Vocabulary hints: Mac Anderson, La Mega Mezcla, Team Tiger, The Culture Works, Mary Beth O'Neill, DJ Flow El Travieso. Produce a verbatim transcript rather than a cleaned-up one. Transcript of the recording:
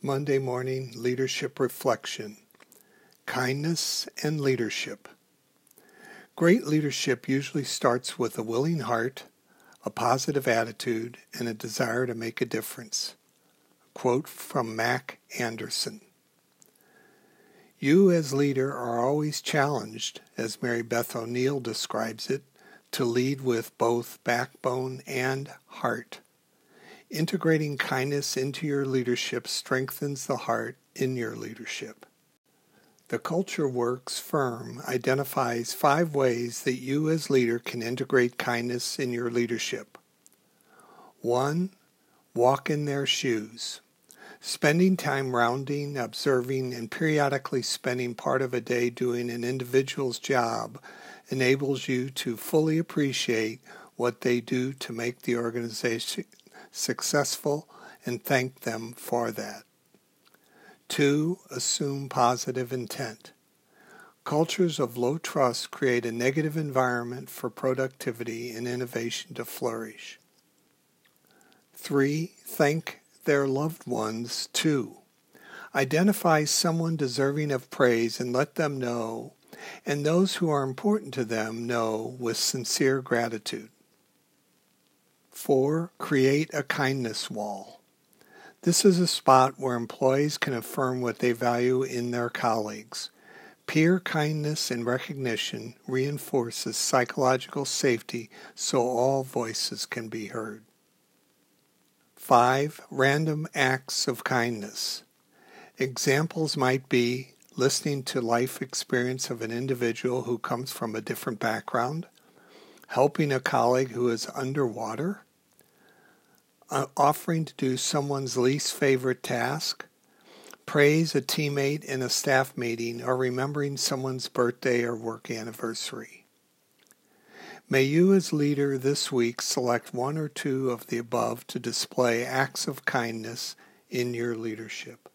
Monday Morning Leadership Reflection, Kindness and Leadership. Great leadership usually starts with a willing heart, a positive attitude, and a desire to make a difference. A quote from Mac Anderson. You as leader are always challenged, as Mary Beth O'Neill describes it, to lead with both backbone and heart. Integrating kindness into your leadership strengthens the heart in your leadership. The Culture Works firm identifies five ways that you as leader can integrate kindness in your leadership. One, walk in their shoes. Spending time rounding, observing, and periodically spending part of a day doing an individual's job enables you to fully appreciate what they do to make the organization successful and thank them for that. Two, assume positive intent. Cultures of low trust create a negative environment for productivity and innovation to flourish. Three, thank their loved ones too. Identify someone deserving of praise and let them know, and those who are important to them know, with sincere gratitude. Four, create a kindness wall. This is a spot where employees can affirm what they value in their colleagues. Peer kindness and recognition reinforces psychological safety so all voices can be heard. Five, random acts of kindness. Examples might be listening to life experience of an individual who comes from a different background, helping a colleague who is underwater, uh, offering to do someone's least favorite task, praise a teammate in a staff meeting, or remembering someone's birthday or work anniversary. May you as leader this week select one or two of the above to display acts of kindness in your leadership.